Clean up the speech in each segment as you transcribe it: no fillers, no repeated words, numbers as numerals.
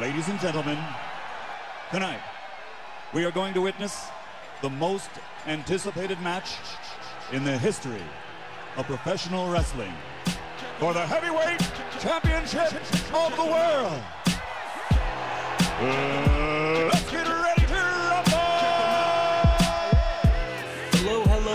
Ladies and gentlemen, tonight we are going to witness the most anticipated match in the history of professional wrestling for the heavyweight championship of the world. Let's get ready to rumble!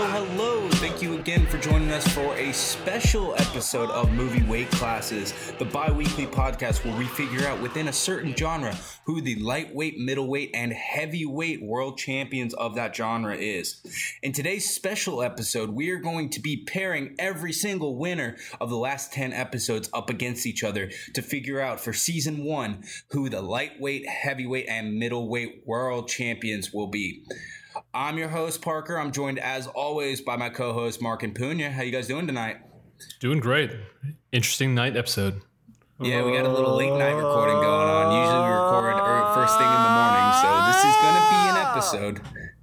Hello. Thank you again for joining us for a special episode of Movie Weight Classes, the bi-weekly podcast where we figure out within a certain genre who the lightweight, middleweight, and heavyweight world champions of that genre is. In today's special episode, we are going to be pairing every single winner of the last 10 episodes up against each other to figure out for season one who the lightweight, heavyweight, and middleweight world champions will be. I'm your host, Parker. I'm joined, as always, by my co-host, Mark and Puna. How you guys doing tonight? Doing great. Interesting night episode. Yeah, we got a little late night recording going on. Usually we record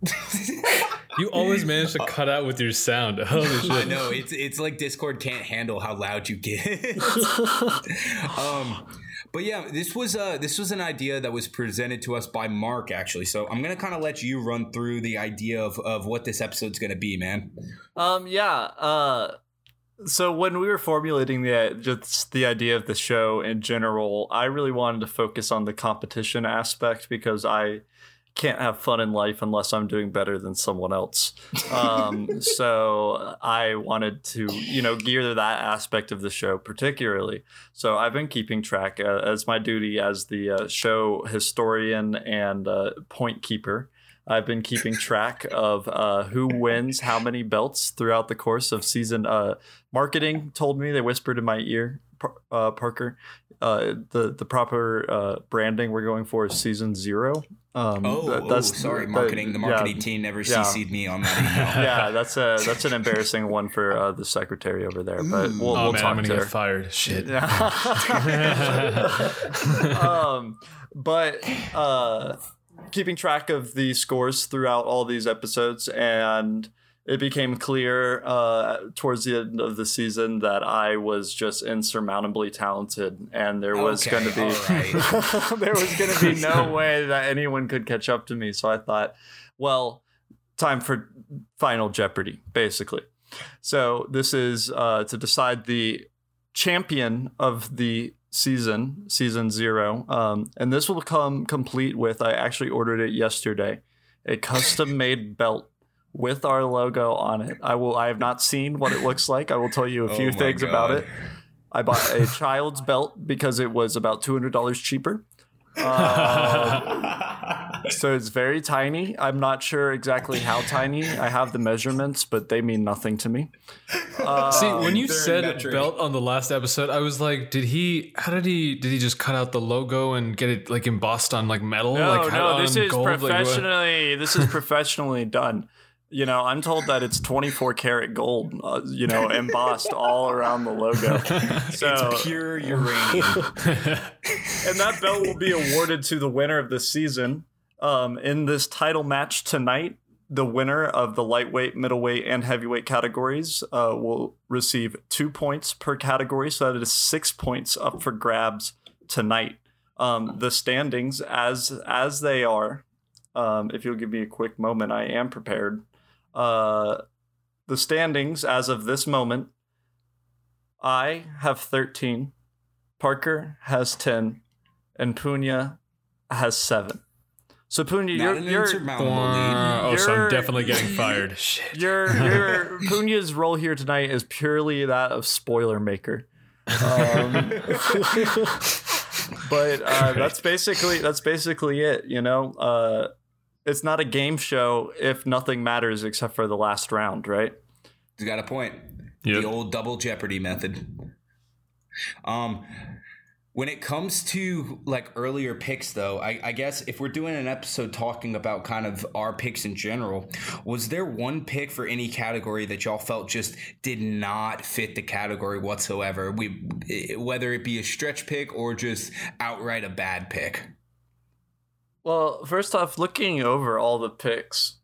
first thing in the morning, so this is going to be an episode. You always manage to cut out with your sound. Holy shit. I know. It's like Discord can't handle how loud you get. But yeah, this was an idea that was presented to us by Mark, actually. So I'm going to kind of let you run through the idea of what this episode's going to be, man. So when we were formulating the idea of the show in general, I really wanted to focus on the competition aspect because I can't have fun in life unless I'm doing better than someone else. So I wanted to, gear that aspect of the show particularly. So I've been keeping track as my duty as the show historian and point keeper. I've been keeping track of who wins how many belts throughout the course of season. Marketing told me, they whispered in my ear, Parker, the proper branding we're going for is season 0. Marketing. The marketing team never CC'd me on that email. Yeah, that's an embarrassing one for the secretary over there. But we'll talk to her. I'm gonna get fired. Shit. Yeah. Keeping track of the scores throughout all these episodes, and it became clear towards the end of the season that I was just insurmountably talented, and there was going to be no way that anyone could catch up to me. So I thought, well, time for Final Jeopardy, basically. So this is to decide the champion of the season 0, and this will come complete with, I actually ordered it yesterday, a custom-made belt with our logo on it. I have not seen what it looks like. I will tell you a few things about it. I bought a child's belt because it was about $200 cheaper. So it's very tiny. I'm not sure exactly how tiny. I have the measurements, but they mean nothing to me. See, when you said belt on the last episode, I was like, did he just cut out the logo and get it like embossed on like metal? This is professionally done. I'm told that it's 24 karat gold, embossed all around the logo. So, it's pure uranium. And that belt will be awarded to the winner of the season. In this title match tonight, the winner of the lightweight, middleweight, and heavyweight categories will receive 2 points per category. So that is 6 points up for grabs tonight. The standings as they are, if you'll give me a quick moment, I am prepared. The standings as of this moment, I have 13, Parker has 10, and Punya has 7. So Punya, I'm definitely getting fired. Shit. Your Punya's role here tonight is purely that of spoiler maker. But that's basically it. It's not a game show if nothing matters except for the last round, right? You got a point. Yep. The old double Jeopardy method. When it comes to like earlier picks, though, I guess if we're doing an episode talking about kind of our picks in general, was there one pick for any category that y'all felt just did not fit the category whatsoever? Whether it be a stretch pick or just outright a bad pick. Well, first off, looking over all the picks,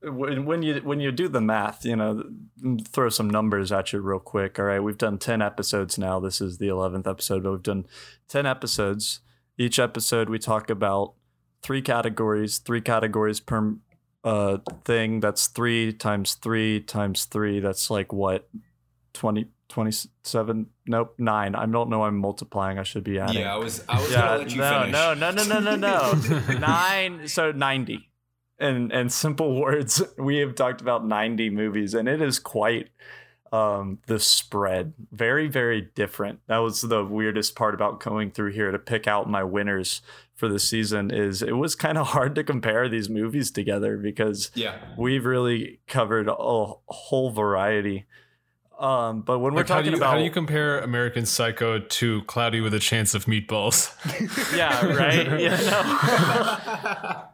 when you do the math, throw some numbers at you real quick. All right, we've done 10 episodes now. This is the 11th episode, but we've done 10 episodes. Each episode, we talk about three categories per thing. That's 3 times 3 times 3. That's like what? 20, 27? Nope, 9. I don't know. I'm multiplying. I should be adding. Yeah, I was gonna let you finish. No. 9. So 90. And simple words, we have talked about 90 movies, and it is quite the spread. Very, very different. That was the weirdest part about going through here to pick out my winners for the season, is it was kind of hard to compare these movies together because we've really covered a whole variety. But when we're talking about... How do you compare American Psycho to Cloudy with a Chance of Meatballs? Yeah, right? Yeah, no.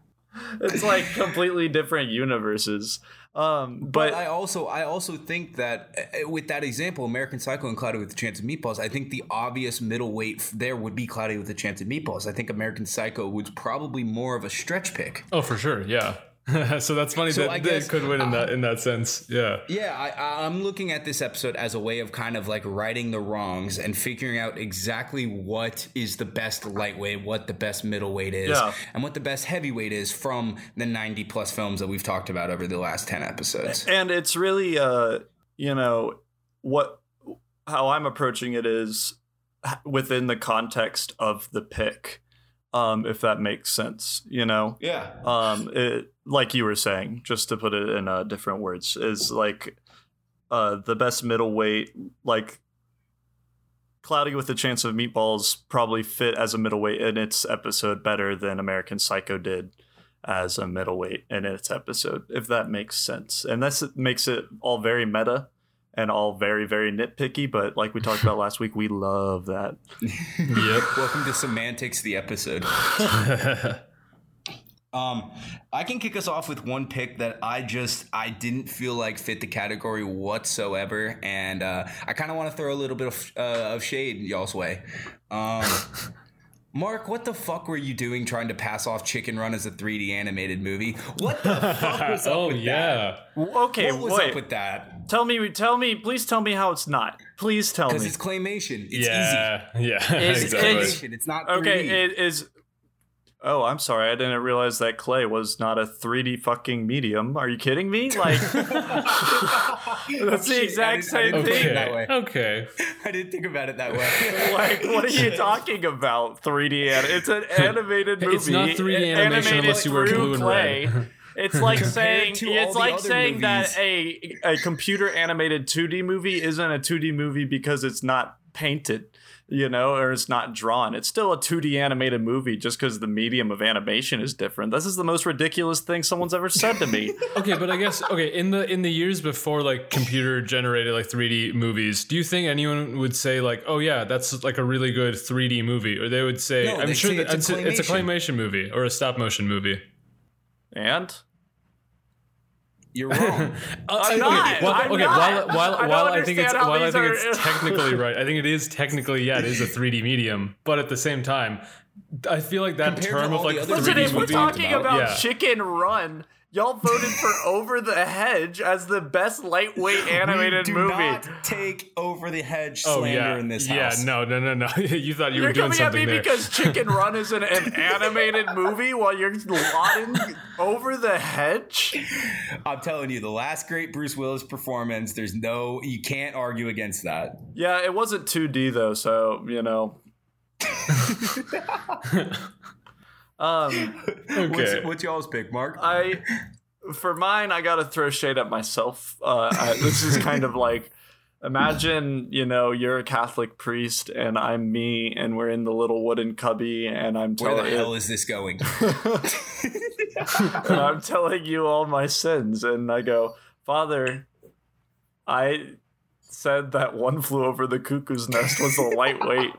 It's like completely different universes. But I also think that with that example, American Psycho and Cloudy with a Chance of Meatballs, I think the obvious middleweight there would be Cloudy with a Chance of Meatballs. I think American Psycho was probably more of a stretch pick. Oh, for sure. Yeah. So that's funny that they could win in that sense. Yeah. Yeah. I'm looking at this episode as a way of kind of like righting the wrongs and figuring out exactly what is the best lightweight, what the best middleweight is, and what the best heavyweight is from the 90 plus films that we've talked about over the last 10 episodes. And it's really, how I'm approaching it is within the context of the pick. If that makes sense, Yeah. Like you were saying, just to put it in different words, is like the best middleweight, like Cloudy with a Chance of Meatballs probably fit as a middleweight in its episode better than American Psycho did as a middleweight in its episode, if that makes sense. And that makes it all very meta and all very, very nitpicky, but like we talked about last week, we love that. Yep. Welcome to Semantics, the episode. I can kick us off with one pick that I didn't feel like fit the category whatsoever, and I kind of want to throw a little bit of shade y'all's way. Mark, what the fuck were you doing trying to pass off Chicken Run as a 3D animated movie? What the fuck was up with that? Okay, what was up with that? Tell me, please tell me how it's not. Please tell me. Because it's claymation. It's easy. Yeah, exactly. It's not 3D. Okay, it is... Oh, I'm sorry. I didn't realize that clay was not a 3D fucking medium. Are you kidding me? Like, that's the exact same thing. That way. Okay. I didn't think about it that way. Like, what are you talking about? 3D? It's an animated movie. It's not 3D animation unless you wear blue and red. It's like saying that a computer animated 2D movie isn't a 2D movie because it's not painted. Or it's not drawn. It's still a 2D animated movie just because the medium of animation is different. This is the most ridiculous thing someone's ever said to me. Okay, but I guess, in the years before, like, computer generated, like, 3D movies, do you think anyone would say, like, oh, yeah, that's, like, a really good 3D movie? Or they would say, no, I'm sure that it's a claymation movie or a stop motion movie. And? You're wrong. I think it's technically right. I think it is technically, it is a 3D medium. But at the same time, I feel like that term of like 3D movie. Listen, if we're talking about Chicken Run, y'all voted for Over the Hedge as the best lightweight animated movie. Not take Over the Hedge slander in this house. Yeah, no. You thought you're were doing something there. You're coming at me because Chicken Run is an animated movie while you're lauding Over the Hedge? I'm telling you, the last great Bruce Willis performance, you can't argue against that. Yeah, it wasn't 2D though, so, Okay. What's y'all's pick, Mark? For mine, I gotta throw shade at myself. This is kind of like, imagine, you're a Catholic priest and I'm me and we're in the little wooden cubby and I'm telling you, where the hell is this going? And I'm telling you all my sins and I go, Father, I said that One Flew Over the Cuckoo's Nest was a lightweight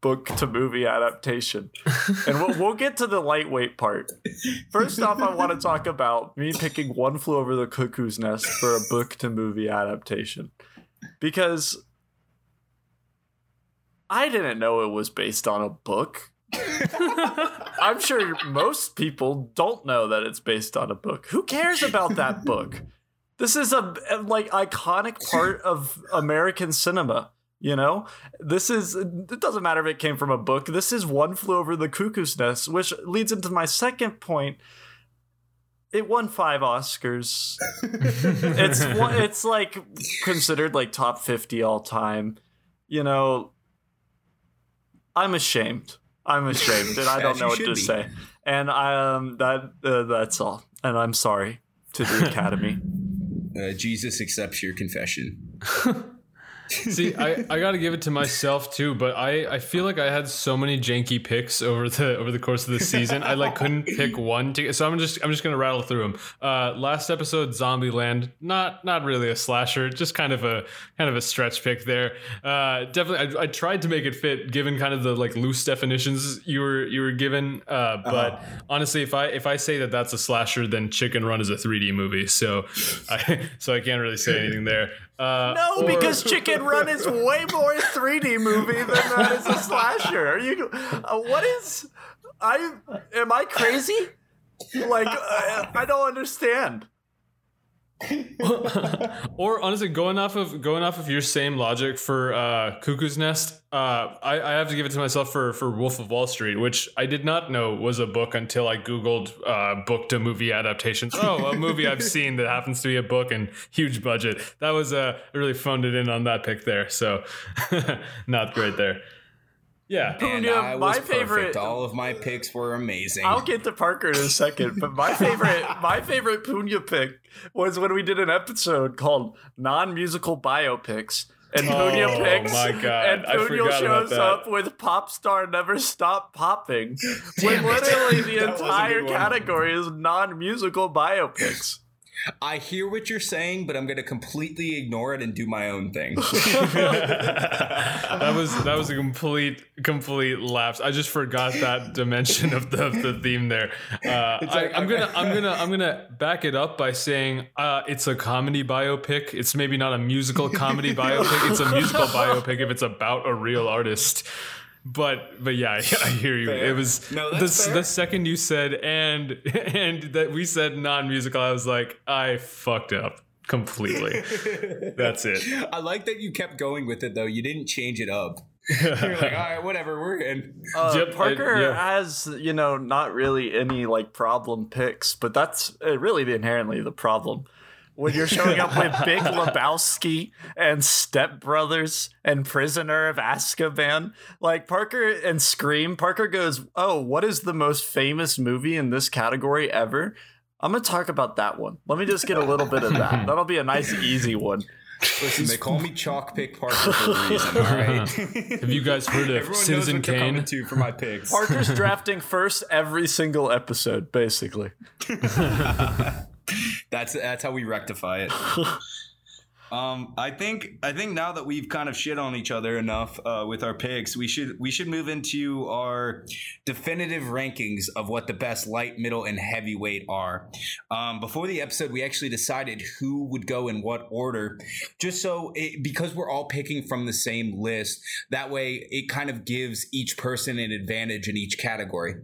book to movie adaptation, and we'll get to the lightweight part. First off, I want to talk about me picking One Flew Over the Cuckoo's Nest for a book to movie adaptation, because I didn't know it was based on a book. I'm sure most people don't know that it's based on a book. Who cares about that book? This is a like iconic part of American cinema. You know, this is, it doesn't matter if it came from a book. This is One Flew Over the Cuckoo's Nest, which leads into my second point. It won 5 Oscars. It's like considered like top 50 all time. You know, I'm ashamed and I don't know what to say. And that's all. And I'm sorry to the Academy. Jesus accepts your confession. See, I got to give it to myself too, but I feel like I had so many janky picks over the course of the season. I couldn't pick one. So I'm just going to rattle through them. Last episode, Zombieland, not really a slasher, just kind of a stretch pick there. Definitely, I tried to make it fit given kind of the loose definitions you were given. But honestly, if I say that that's a slasher, then Chicken Run is a 3D movie. So I can't really say anything there. No, because Chicken Run is way more 3D movie than that is a slasher. Are you? What is? Am I crazy? I don't understand. Or honestly, going off of your same logic for Cuckoo's Nest, I have to give it to myself for Wolf of Wall Street, which I did not know was a book until I googled book to movie adaptations. A movie I've seen that happens to be a book and huge budget. That was I really phoned it in on that pick there, so not great there. Yeah, and I was my favorite. Perfect. All of my picks were amazing. I'll get to Parker in a second, but my favorite Punya pick was when we did an episode called Non-Musical Biopics, and Punya picks. Oh my God. And Punya shows up with Pop Star Never Stop Popping, when literally the entire category is non-musical biopics. I hear what you're saying, but I'm going to completely ignore it and do my own thing. That was a complete lapse. I just forgot that dimension of the theme there. I'm gonna back it up by saying it's a comedy biopic. It's maybe not a musical comedy biopic. It's a musical biopic if it's about a real artist. But yeah, I hear you. Fair. It was the second you said and that we said non-musical, I was like, I fucked up completely. That's it. I like that you kept going with it though. You didn't change it up. You're like, all right, whatever, we're in. Parker has not really any problem picks, but that's really inherently the problem. When you're showing up with Big Lebowski and Step Brothers and Prisoner of Azkaban, Parker and Scream, Parker goes, oh, what is the most famous movie in this category ever? I'm going to talk about that one. Let me just get a little bit of that. That'll be a nice, easy one. Listen, they call me Chalk Pick Parker for a reason, all right? Have you guys heard of Citizen Kane? For my picks. Parker's drafting first every single episode, basically. That's how we rectify it. I think now that we've kind of shit on each other enough with our picks, we should move into our definitive rankings of what the best light, middle, and heavyweight are. Before the episode, we actually decided who would go in what order, just because we're all picking from the same list. That way, it kind of gives each person an advantage in each category.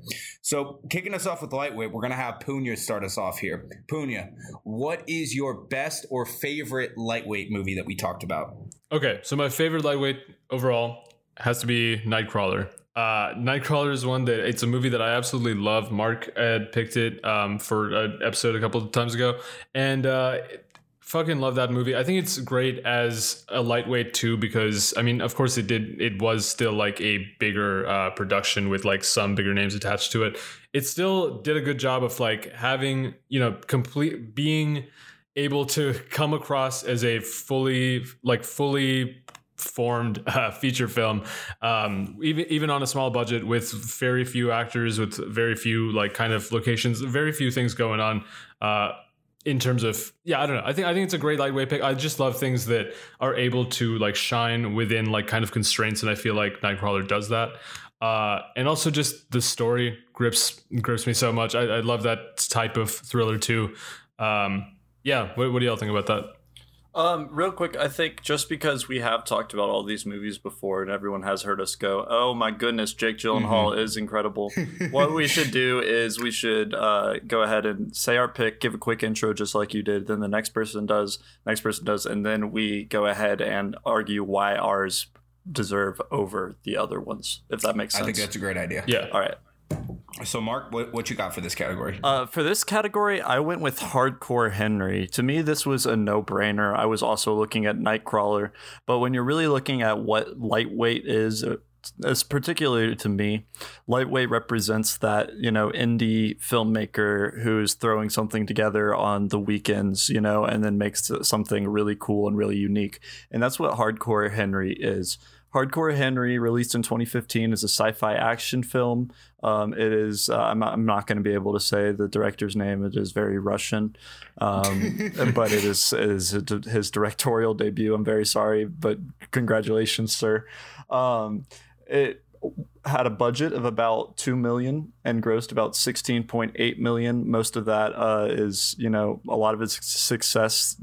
So, kicking us off with lightweight, we're gonna have Punya start us off here. Punya, what is your best or favorite lightweight movie that we talked about? Okay, so my favorite lightweight overall has to be Nightcrawler. Nightcrawler is one that it's a movie that I absolutely love. Mark had picked it for an episode a couple of times ago, and fucking love that movie. I think it's great as a lightweight too, because I mean, of course, it was still a bigger production with some bigger names attached to it. It still did a good job of having being able to come across as a fully formed feature film, even on a small budget with very few actors, with very few locations, very few things going on. In terms of, I don't know. I think it's a great lightweight pick. I just love things that are able to shine within kind of constraints, and I feel like Nightcrawler does that. And also just the story grips me so much. I love that type of thriller too. Yeah, what do y'all think about that? Real quick, I think just because we have talked about all these movies before and everyone has heard us go, oh my goodness, Jake Gyllenhaal is incredible. What we should do is we should go ahead and say our pick, give a quick intro just like you did, then the next person does, and then we go ahead and argue why ours deserve over the other ones, if that makes sense. I think that's a great idea. Yeah. All right. So, Mark, what you got for this category? For this category, I went with Hardcore Henry. To me, this was a no-brainer. I was also looking at Nightcrawler. But when you're really looking at what lightweight is, it's particularly to me, lightweight represents that, you know, indie filmmaker who's throwing something together on the weekends, you know, and then makes something really cool and really unique. And that's what Hardcore Henry is. Hardcore Henry, released in 2015, is a sci-fi action film. It is, I'm not going to be able to say the director's name. It is very Russian, but it is his directorial debut. I'm very sorry, but congratulations, sir. It had a budget of about $2 million and grossed about $16.8 million. Most of that is, you know, a lot of its success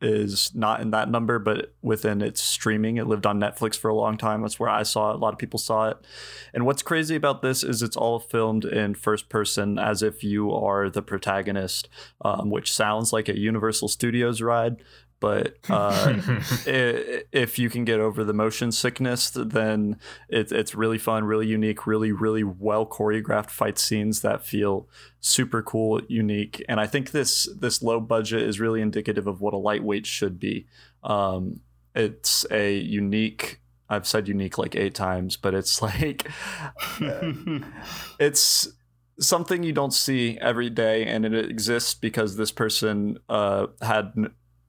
is not in that number, but within its streaming. It lived on Netflix for a long time. That's where I saw it. A lot of people saw it. And what's crazy about this is it's all filmed in first person, as if you are the protagonist, which sounds like a Universal Studios ride. But if you can get over the motion sickness, then it's really fun, really unique, really, really well choreographed fight scenes that feel super cool, unique. And I think this low budget is really indicative of what a lightweight should be. It's a unique, I've said unique like 8 times, but it's like it's something you don't see every day, and it exists because this person had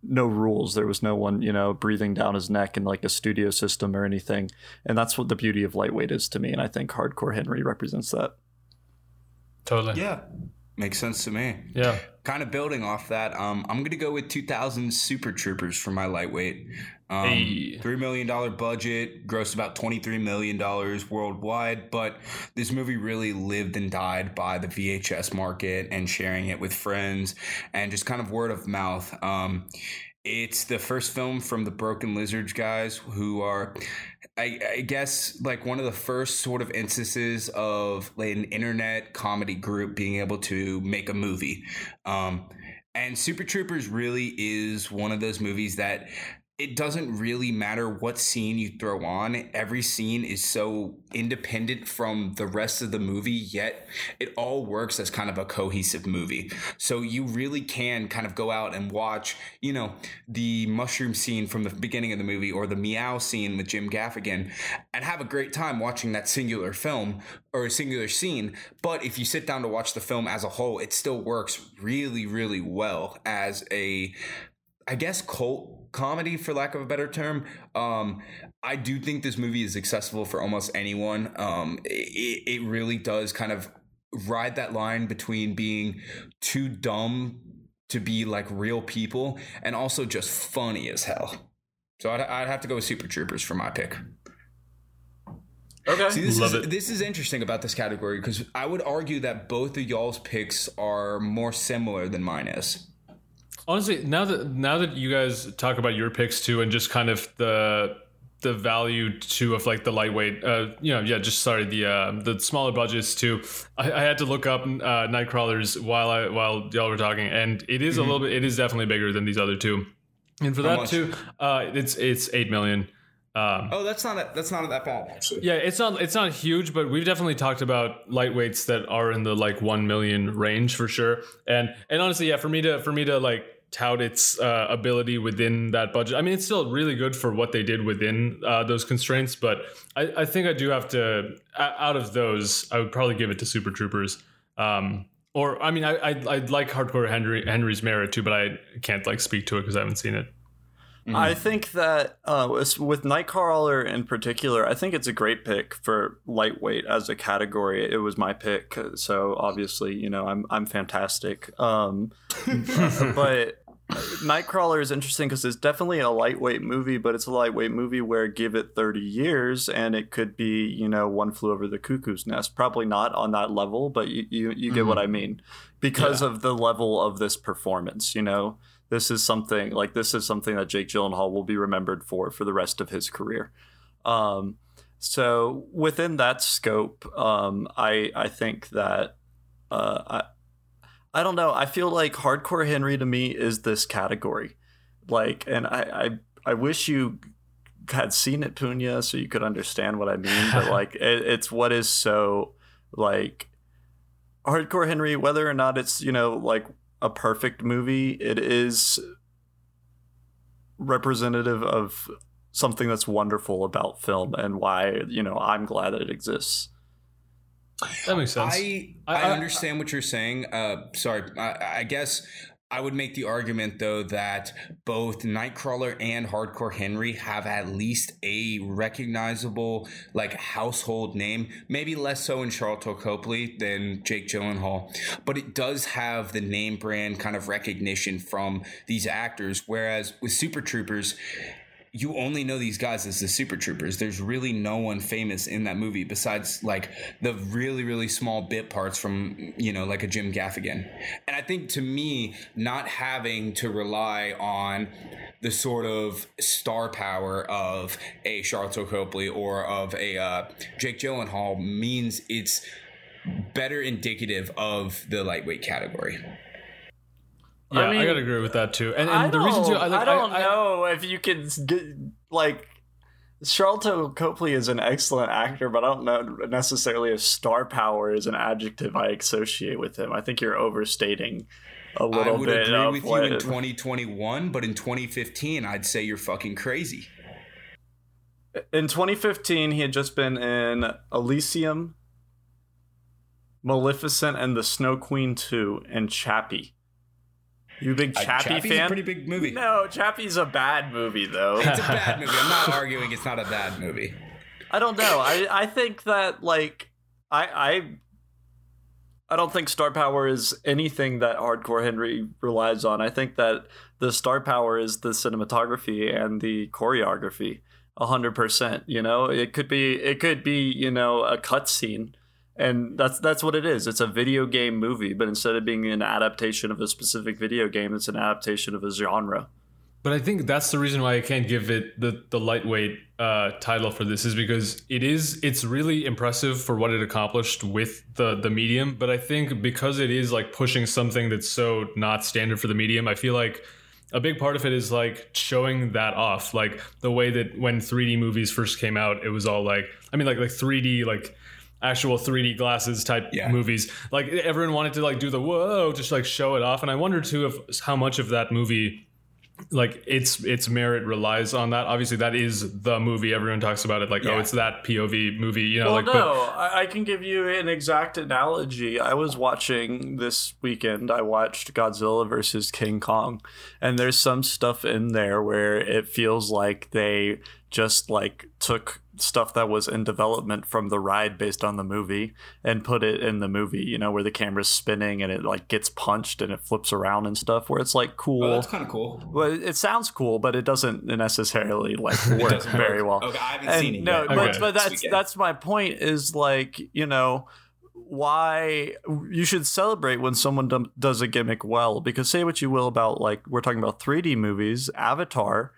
no rules. There was no one, you know, breathing down his neck in like a studio system or anything. And that's what the beauty of lightweight is to me. And I think Hardcore Henry represents that. Totally. Yeah. Makes sense to me. Yeah. Kind of building off that, I'm going to go with 2000 Super Troopers for my lightweight. $3 million budget, grossed about $23 million worldwide, but this movie really lived and died by the VHS market and sharing it with friends and just kind of word of mouth. It's the first film from the Broken Lizards guys, who are, I guess, like one of the first sort of instances of like an internet comedy group being able to make a movie. And Super Troopers really is one of those movies that it doesn't really matter what scene you throw on. Every scene is so independent from the rest of the movie, yet it all works as kind of a cohesive movie. So you really can kind of go out and watch, you know, the mushroom scene from the beginning of the movie or the meow scene with Jim Gaffigan and have a great time watching that singular film or a singular scene. But if you sit down to watch the film as a whole, it still works really, really well as a, I guess, cult comedy, for lack of a better term. I do think this movie is accessible for almost anyone. It really does kind of ride that line between being too dumb to be like real people and also just funny as hell. So I'd have to go with Super Troopers for my pick. Okay. See, this is interesting about this category, because I would argue that both of y'all's picks are more similar than mine is. Honestly, now that you guys talk about your picks too, and just kind of the value too of like the lightweight, the smaller budgets too. I had to look up Nightcrawlers while y'all were talking, and it is a little bit. It is definitely bigger than these other two, and for that too, it's $8 million. That's not that bad actually. Yeah, it's not huge, but we've definitely talked about lightweights that are in the like $1 million range for sure. And honestly, yeah, for me to like tout its ability within that budget. I mean, it's still really good for what they did within those constraints. But I think I do have to, out of those, I would probably give it to Super Troopers. Or I mean, I'd like Hardcore Henry's merit too, but I can't like speak to it because I haven't seen it. Mm-hmm. I think that with Nightcrawler in particular, I think it's a great pick for lightweight as a category. It was my pick, so obviously, you know, I'm fantastic. But Nightcrawler is interesting because it's definitely a lightweight movie, but it's a lightweight movie where give it 30 years and it could be, you know, One Flew Over the Cuckoo's Nest. Probably not on that level, but you get what I mean because of the level of this performance, you know. This is something that Jake Gyllenhaal will be remembered for the rest of his career. So within that scope, I think that I don't know. I feel like Hardcore Henry to me is this category, like, and I wish you had seen it, Puna, so you could understand what I mean. But like, it's what is so like Hardcore Henry, whether or not it's, you know, like a perfect movie, it is representative of something that's wonderful about film and why, you know, I'm glad that it exists. That makes sense. I understand what you're saying. I guess I would make the argument, though, that both Nightcrawler and Hardcore Henry have at least a recognizable, like, household name. Maybe less so in Charlton Copley than Jake Gyllenhaal, but it does have the name brand kind of recognition from these actors. Whereas with Super Troopers, you only know these guys as the Super Troopers. There's really no one famous in that movie besides like the really, really small bit parts from, you know, like a Jim Gaffigan. And I think to me, not having to rely on the sort of star power of a Charlton Copley or of a Jake Gyllenhaal means it's better indicative of the lightweight category. Yeah, I mean, I gotta agree with that too. And the reason too, I don't know if you can get, like, Charlton Copley is an excellent actor, but I don't know necessarily if star power is an adjective I associate with him. I think you're overstating a little bit. I would agree with you in 2021, but in 2015, I'd say you're fucking crazy. In 2015, he had just been in Elysium, Maleficent and the Snow Queen 2, and Chappie. You a big Chappie fan? A pretty big movie. No, Chappie's a bad movie, though. It's a bad movie. I'm not arguing it's not a bad movie. I don't know. I think that, like, I don't think star power is anything that Hardcore Henry relies on. I think that the star power is the cinematography and the choreography, 100%. You know, it could be, you know, a cutscene. And that's what it is. It's a video game movie, but instead of being an adaptation of a specific video game, it's an adaptation of a genre. But I think that's the reason why I can't give it the lightweight title for this, is because it's really impressive for what it accomplished with the medium. But I think because it is like pushing something that's so not standard for the medium, I feel like a big part of it is like showing that off, like the way that when 3D movies first came out, it was all like, I mean, like 3D, like actual 3D glasses type movies, like everyone wanted to like do the whoa, just like show it off. And I wonder too if how much of that movie, like its merit relies on that. Obviously that is the movie everyone talks about, it like oh, it's that POV movie, you know. Well, like, no, I can give you an exact analogy. I was watching this weekend, I watched Godzilla versus King Kong, and there's some stuff in there where it feels like they just like took stuff that was in development from the ride based on the movie and put it in the movie, you know, where the camera's spinning and it like gets punched and it flips around and stuff, where it's like cool. Oh, that's kind of cool. Well, it sounds cool, but it doesn't necessarily like work very well. Okay, I haven't seen it yet. But that's my point, is like, you know, why you should celebrate when someone does a gimmick well, because say what you will about, like, we're talking about 3D movies, Avatar,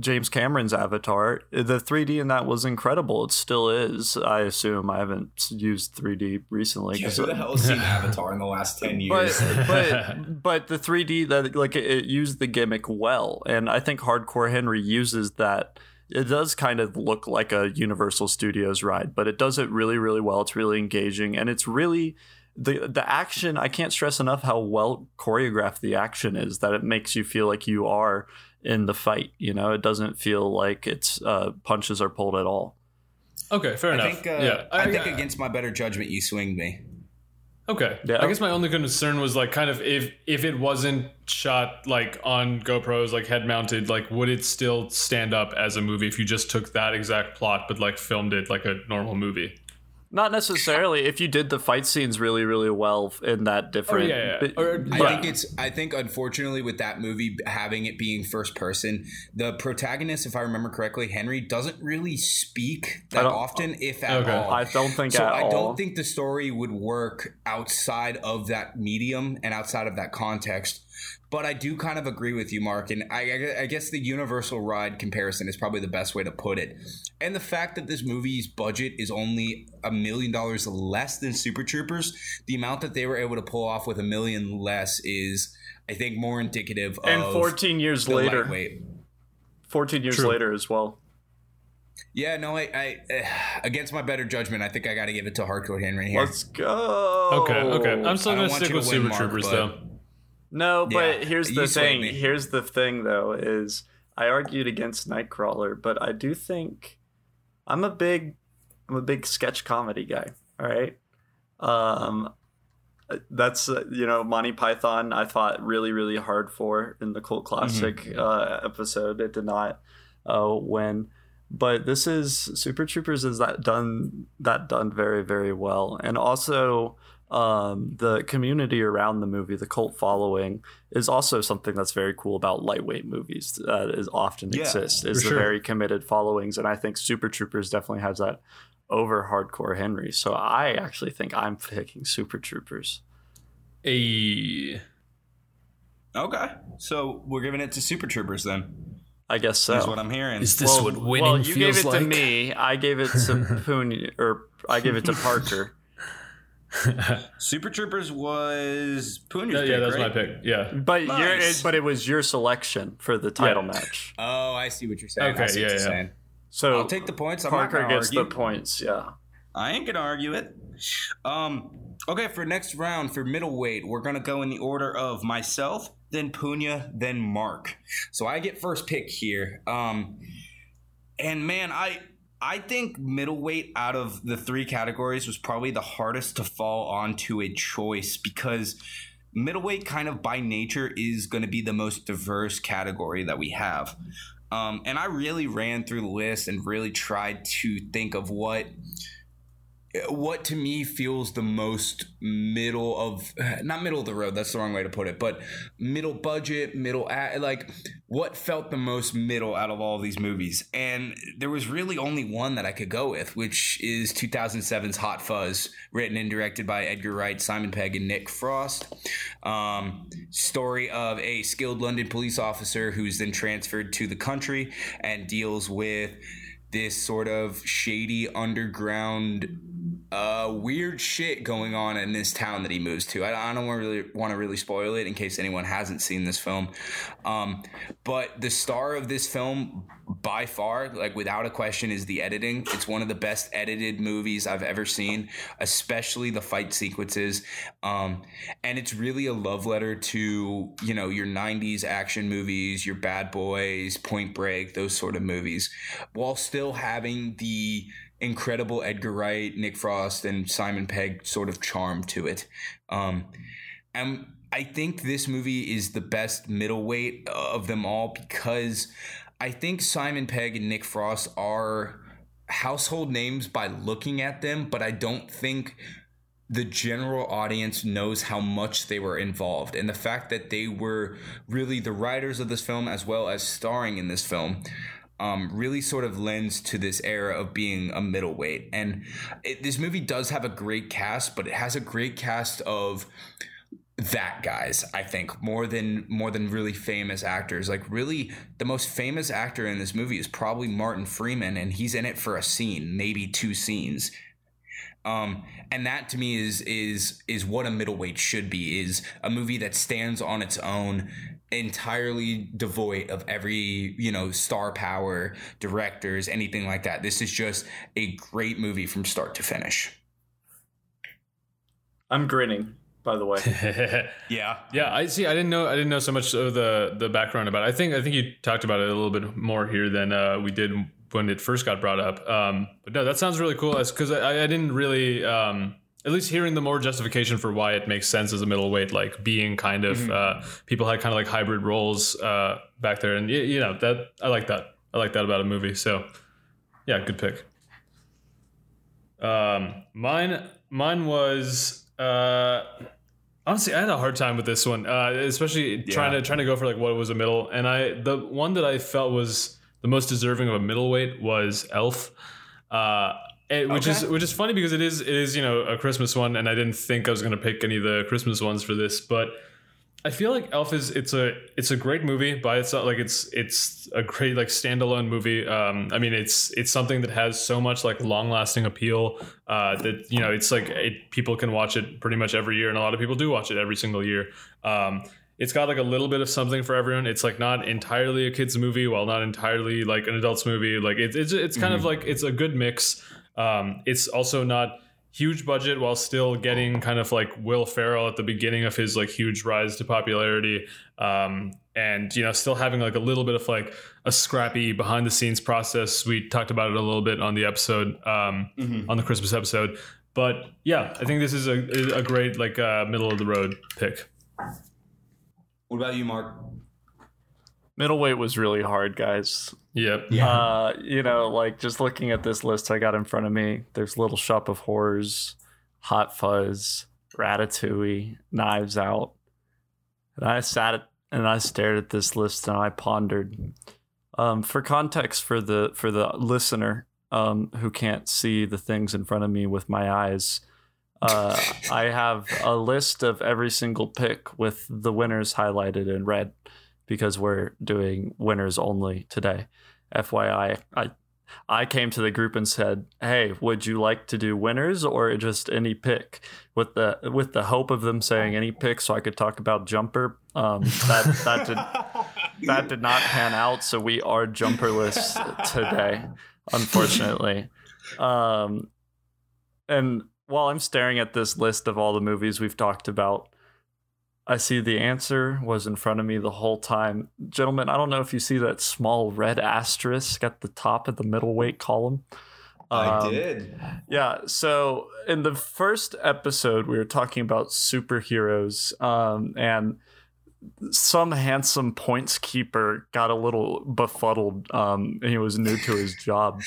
James Cameron's Avatar, the 3D in that was incredible. It still is, I assume. I haven't used 3D recently. Yeah, who the hell has seen Avatar in the last 10 years? But the 3D, that like it used the gimmick well, and I think Hardcore Henry uses that. It does kind of look like a Universal Studios ride, but it does it really, really well. It's really engaging, and it's really the action. I can't stress enough how well choreographed the action is, that it makes you feel like you are in the fight, you know. It doesn't feel like its punches are pulled at all. Okay, fair enough. I think against my better judgment, you swing me. Okay, yeah. I guess my only concern was like kind of if it wasn't shot like on GoPros, like head mounted, like would it still stand up as a movie if you just took that exact plot but like filmed it like a normal movie? Not necessarily. If you did the fight scenes really, really well in that different. Oh, yeah, yeah. I think unfortunately with that movie, having it being first person, the protagonist, if I remember correctly, Henry, doesn't really speak that often, if at all. I don't think so. I don't think the story would work outside of that medium and outside of that context. But I do kind of agree with you, Mark, and I guess the Universal ride comparison is probably the best way to put it. And the fact that this movie's budget is only $1 million less than Super Troopers, the amount that they were able to pull off with $1 million less is, I think, more indicative of. And 14 years later. 14 years later as well. Yeah, no, I against my better judgment, I think I got to give it to Hardcore Henry here. Let's go. Okay. I'm still going to stick with Super Troopers, though. No, but here's the thing. Here's the thing, though, is I argued against Nightcrawler, but I do think I'm a big sketch comedy guy. All right. That's, Monty Python, I thought really, really hard for in the cult classic episode. It did not win. But this is Super Troopers is done very, very well. And also the community around the movie, the cult following, is also something that's very cool about lightweight movies that is often exists is the very committed followings. And I think Super Troopers definitely has that over Hardcore Henry. So I actually think I'm picking Super Troopers. Okay. So we're giving it to Super Troopers then. I guess so. That's what I'm hearing. Is this what winning feels like? Well, you gave it to me. I gave it to I gave it to Parker. Super Troopers was Punu's pick, yeah, that was my pick. Yeah, but it was your selection for the title match. Oh, I see what you're saying. Okay, yeah, saying. So I'll take the points. Parker gets the points. Yeah, I ain't gonna argue it. Okay, for next round for middleweight, we're gonna go in the order of myself, then Punya, then Mark. So I get first pick here. And man, I think middleweight out of the three categories was probably the hardest to fall onto a choice because middleweight kind of by nature is going to be the most diverse category that we have. And I really ran through the list and really tried to think of what to me feels the most middle of, not middle of the road, that's the wrong way to put it, but middle budget, what felt the most middle out of all these movies. And there was really only one that I could go with, which is 2007's Hot Fuzz, written and directed by Edgar Wright, Simon Pegg, and Nick Frost. Story of a skilled London police officer who's then transferred to the country and deals with this sort of shady underground weird shit going on in this town that he moves to. I don't want to really spoil it in case anyone hasn't seen this film. But the star of this film by far, like without a question, is the editing. It's one of the best edited movies I've ever seen, especially the fight sequences. And it's really a love letter to, your 90s action movies, your Bad Boys, Point Break, those sort of movies, while still having the incredible Edgar Wright, Nick Frost, and Simon Pegg sort of charm to it. And I think this movie is the best middleweight of them all because I think Simon Pegg and Nick Frost are household names by looking at them, but I don't think the general audience knows how much they were involved. And the fact that they were really the writers of this film as well as starring in this film really sort of lends to this era of being a middleweight. And this movie does have a great cast, but it has a great cast of that guys, I think, more than really famous actors. Like really the most famous actor in this movie is probably Martin Freeman, and he's in it for a scene, maybe two scenes. And that to me is what a middleweight should be, is a movie that stands on its own, entirely devoid of every, star power, directors, anything like that. This is just a great movie from start to finish. I'm grinning, by the way. Yeah. Yeah, I see. I didn't know so much of the background about it. I think you talked about it a little bit more here than we did when it first got brought up. But no, that sounds really cool because I didn't really at least hearing the more justification for why it makes sense as a middleweight, like being kind of people had kind of like hybrid roles back there. And, that I like that about a movie. So, yeah, good pick. Mine was honestly, I had a hard time with this one, especially trying to go for like what was a middle. And the one that I felt was the most deserving of a middleweight was Elf. Which is funny because it is a Christmas one, and I didn't think I was going to pick any of the Christmas ones for this, but I feel like Elf it's a great movie by itself. Like it's a great like standalone movie. I mean it's something that has so much like long lasting appeal that it's like people can watch it pretty much every year, and a lot of people do watch it every single year. It's got like a little bit of something for everyone. It's like not entirely a kid's movie while not entirely like an adult's movie. Like it's kind of like, it's a good mix. It's also not huge budget while still getting kind of like Will Ferrell at the beginning of his like huge rise to popularity. And, you know, still having like a little bit of like a scrappy behind the scenes process. We talked about it a little bit on the episode, on the Christmas episode. But yeah, I think this is a great like middle of the road pick. What about you, Mark? Middleweight was really hard, guys. Yep. Yeah. You know, like just looking at this list I got in front of me, there's Little Shop of Horrors, Hot Fuzz, Ratatouille, Knives Out. And I stared at this list and I pondered. For context for the listener who can't see the things in front of me with my eyes, I have a list of every single pick with the winners highlighted in red because we're doing winners only today. FYI, I came to the group and said, hey, would you like to do winners or just any pick, with the hope of them saying any pick so I could talk about Jumper. That did not pan out. So we are Jumperless today, unfortunately. And while I'm staring at this list of all the movies we've talked about, I see the answer was in front of me the whole time. Gentlemen, I don't know if you see that small red asterisk at the top of the middleweight column. I did. Yeah. So in the first episode, we were talking about superheroes, and some handsome points keeper got a little befuddled. And he was new to his job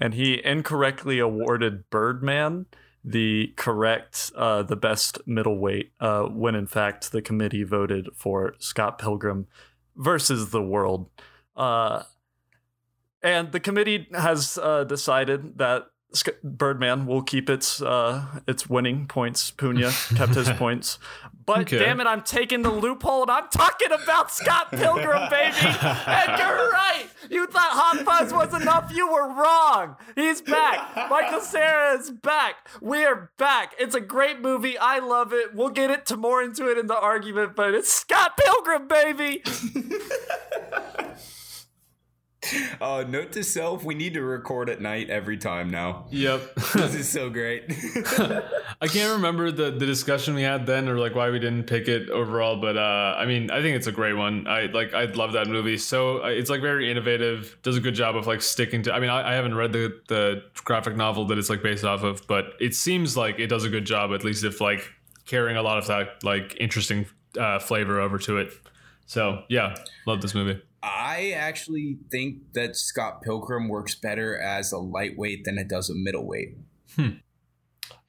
and he incorrectly awarded Birdman the correct, the best middleweight, when in fact the committee voted for Scott Pilgrim versus the World. And the committee has decided that Birdman will keep its winning points. Puna kept his points. But okay. Damn it, I'm taking the loophole and I'm talking about Scott Pilgrim, baby! Edgar Wright! You thought Hot Fuzz was enough? You were wrong! He's back! Michael Cera is back! We are back! It's a great movie. I love it. We'll get into more into it in the argument, but it's Scott Pilgrim, baby! Note to self, we need to record at night every time now. Yep. This is so great. I can't remember the discussion we had then or like why we didn't pick it overall, but I mean, I think it's a great one. I love that movie. So it's like very innovative, does a good job of like sticking to, I mean, I haven't read the graphic novel that it's like based off of, but it seems like it does a good job, at least if like carrying a lot of that like interesting flavor over to it. So yeah, love this movie. I actually think that Scott Pilgrim works better as a lightweight than it does a middleweight.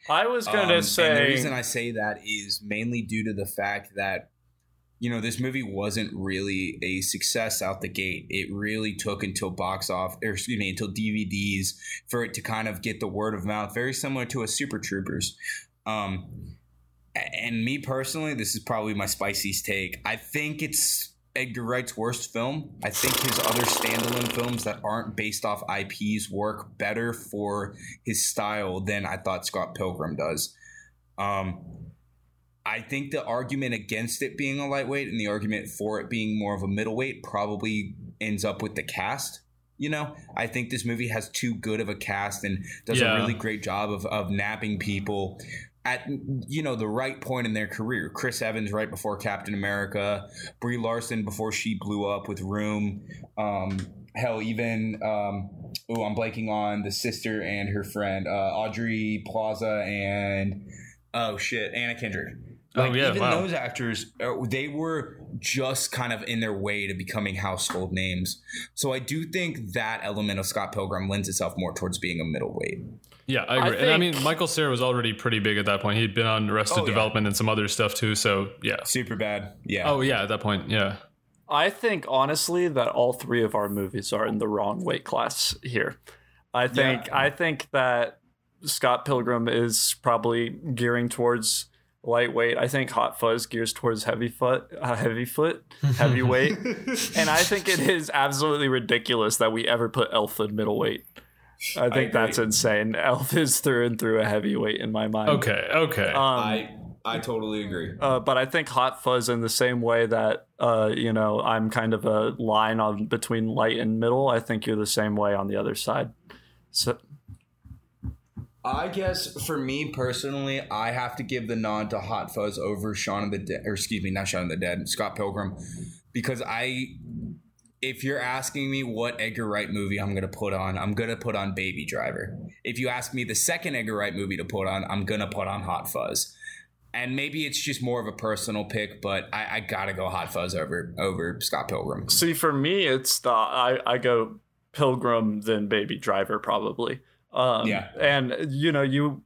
I was going to say... And the reason I say that is mainly due to the fact that, you know, this movie wasn't really a success out the gate. It really took until until DVDs for it to kind of get the word of mouth, very similar to a Super Troopers. And me personally, this is probably my spiciest take. I think it's Edgar Wright's worst film. I think his other standalone films that aren't based off IPs work better for his style than I thought Scott Pilgrim does. I think the argument against it being a lightweight and the argument for it being more of a middleweight probably ends up with the cast. You know, I think this movie has too good of a cast and does a really great job of napping people at, you know, the right point in their career. Chris Evans right before Captain America, Brie Larson before she blew up with Room. I'm blanking on the sister and her friend, Aubrey Plaza and Anna Kendrick. Like, those actors, they were just kind of in their way to becoming household names. So I do think that element of Scott Pilgrim lends itself more towards being a middleweight. Yeah, I agree. And I mean, Michael Cera was already pretty big at that point. He'd been on Arrested Development and some other stuff too. So yeah, super bad. Yeah. Oh yeah, at that point, yeah. I think honestly that all three of our movies are in the wrong weight class here. I think that Scott Pilgrim is probably gearing towards lightweight. I think Hot Fuzz gears towards heavyweight, and I think it is absolutely ridiculous that we ever put Elf in middleweight. I think that's insane. Elf is through and through a heavyweight in my mind. Okay. I totally agree. But I think Hot Fuzz, in the same way that, you know, I'm kind of a line on between light and middle, I think you're the same way on the other side. So I guess for me personally, I have to give the nod to Hot Fuzz over Shaun of the Dead, or excuse me, not Shaun of the Dead, Scott Pilgrim, because if you're asking me what Edgar Wright movie I'm going to put on, I'm going to put on Baby Driver. If you ask me the second Edgar Wright movie to put on, I'm going to put on Hot Fuzz. And maybe it's just more of a personal pick, but I got to go Hot Fuzz over Scott Pilgrim. See, for me, it's I go Pilgrim, then Baby Driver, probably. Yeah. And, you know, you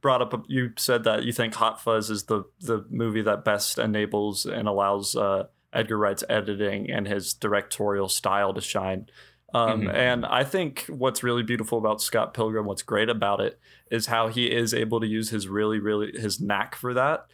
said that you think Hot Fuzz is the movie that best enables and allows Edgar Wright's editing and his directorial style to shine. Mm-hmm. And I think what's really beautiful about Scott Pilgrim, what's great about it, is how he is able to use his his knack for that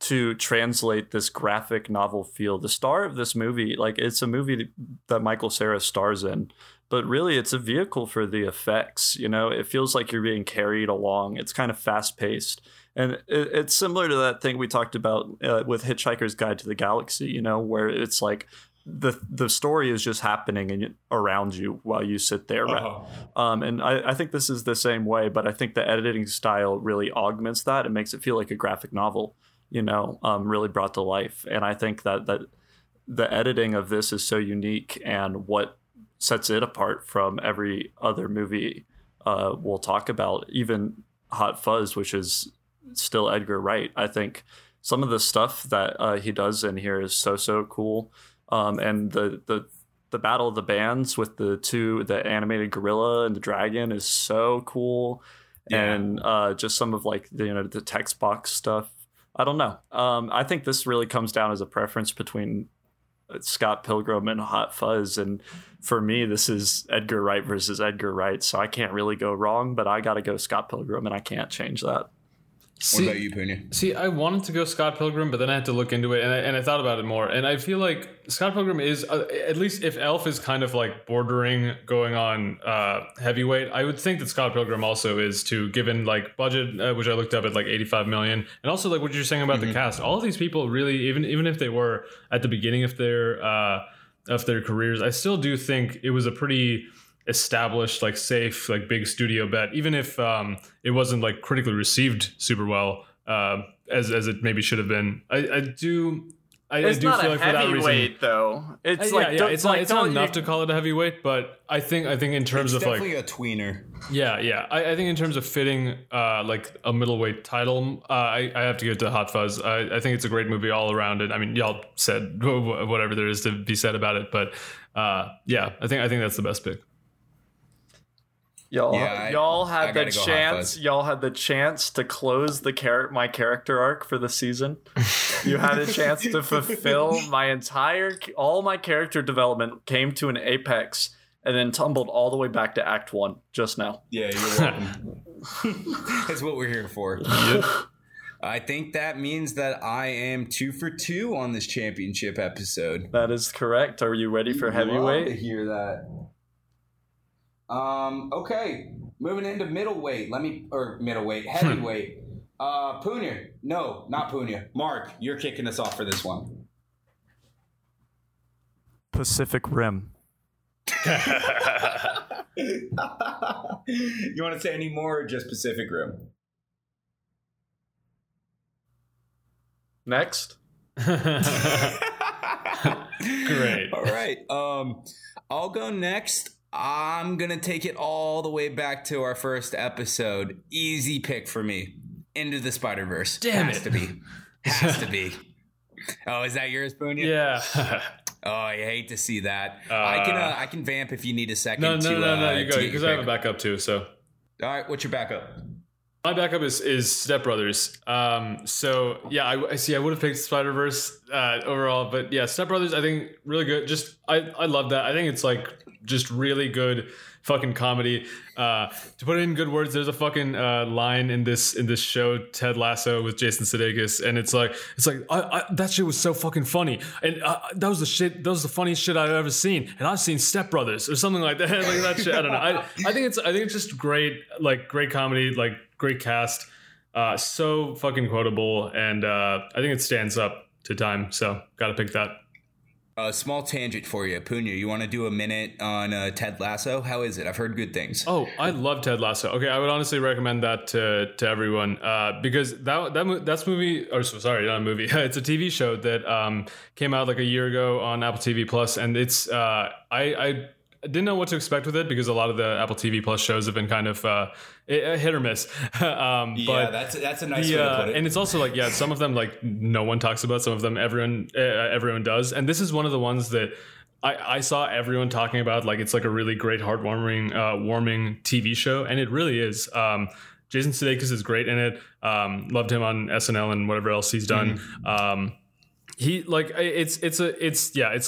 to translate this graphic novel feel. The star of this movie, like, it's a movie that Michael Cera stars in, but really it's a vehicle for the effects. You know, it feels like you're being carried along. It's kind of fast paced. And it's similar to that thing we talked about with Hitchhiker's Guide to the Galaxy, you know, where it's like the story is just happening around you while you sit there. Uh-huh. And I think this is the same way, but I think the editing style really augments that. It makes it feel like a graphic novel, you know, really brought to life. And I think that the editing of this is so unique, and what sets it apart from every other movie we'll talk about, even Hot Fuzz, which is still Edgar Wright. I think some of the stuff that he does in here is so cool, and the battle of the bands with the animated gorilla and the dragon is so cool. Yeah. And just some of, like, you know, the text box stuff. I don't know, I think this really comes down as a preference between Scott Pilgrim and Hot Fuzz, and for me this is Edgar Wright versus Edgar Wright, so I can't really go wrong, but I gotta go Scott Pilgrim, and I can't change that. What about you, Pena? See, I wanted to go Scott Pilgrim, but then I had to look into it, and I thought about it more. And I feel like Scott Pilgrim is, at least if Elf is kind of like bordering, going on heavyweight, I would think that Scott Pilgrim also is too, given like budget, which I looked up at like 85 million. And also like what you're saying about mm-hmm. the cast, all of these people really, even if they were at the beginning of their careers, I still do think it was a pretty established, like, safe, like, big studio bet, even if it wasn't like critically received super well as it maybe should have been. I do feel like for that reason, though, it's like, yeah, it's not enough to call it a heavyweight, but I think in terms of like, definitely a tweener. Yeah. I think in terms of fitting like a middleweight title, I have to give it to Hot Fuzz. I think it's a great movie all around. And I mean, y'all said whatever there is to be said about it, but yeah, I think that's the best pick. Y'all had the chance to close my character arc for the season. You had a chance to fulfill all my character development came to an apex and then tumbled all the way back to Act 1 just now. Yeah, you're welcome. That's what we're here for. Yep. I think that means that I am 2 for 2 on this championship episode. That is correct. Are you ready for heavyweight? Love to hear that. Okay, moving into middleweight. Heavyweight. Pooner. No, not Pooner. Mark, you're kicking us off for this one. Pacific Rim. You want to say any more, or just Pacific Rim? Next. Great. All right. I'll go next. I'm going to take it all the way back to our first episode. Easy pick for me. Into the Spider-Verse. Has to be. Oh, is that yours, Poonya? Yeah. Oh, I hate to see that. I can vamp if you need a second. No, you go, because I have a backup too, so. All right, what's your backup? My backup is Step Brothers. So yeah, I see. I would have picked Spider-Verse overall, but yeah, Step Brothers, I think, really good. Just I love that. I think it's like just really good fucking comedy. To put it in good words, there's a fucking line in this show, Ted Lasso, with Jason Sudeikis, and it's like I that shit was so fucking funny, and that was the shit. That was the funniest shit I've ever seen, and I've seen Step Brothers or something like that. Like that shit. I don't know. I think it's just great, like great comedy, like. Great cast. So fucking quotable, and I think it stands up to time, so gotta pick that. A small tangent for you, Punya. You want to do a minute on Ted Lasso? How is it? I've heard good things. Oh, I love Ted Lasso. Okay, I would honestly recommend that to everyone because that's movie. Or sorry, not a movie. It's a TV show that came out like a year ago on Apple TV Plus, and it's I didn't know what to expect with it because a lot of the Apple TV Plus shows have been kind of hit or miss. But that's a nice way to put it. And it's also like, yeah, some of them like no one talks about, some of them everyone does. And this is one of the ones that I saw everyone talking about. Like it's like a really great, heartwarming, warming TV show, and it really is. Jason Sudeikis is great in it. Loved him on SNL and whatever else he's done. Mm-hmm. He like it's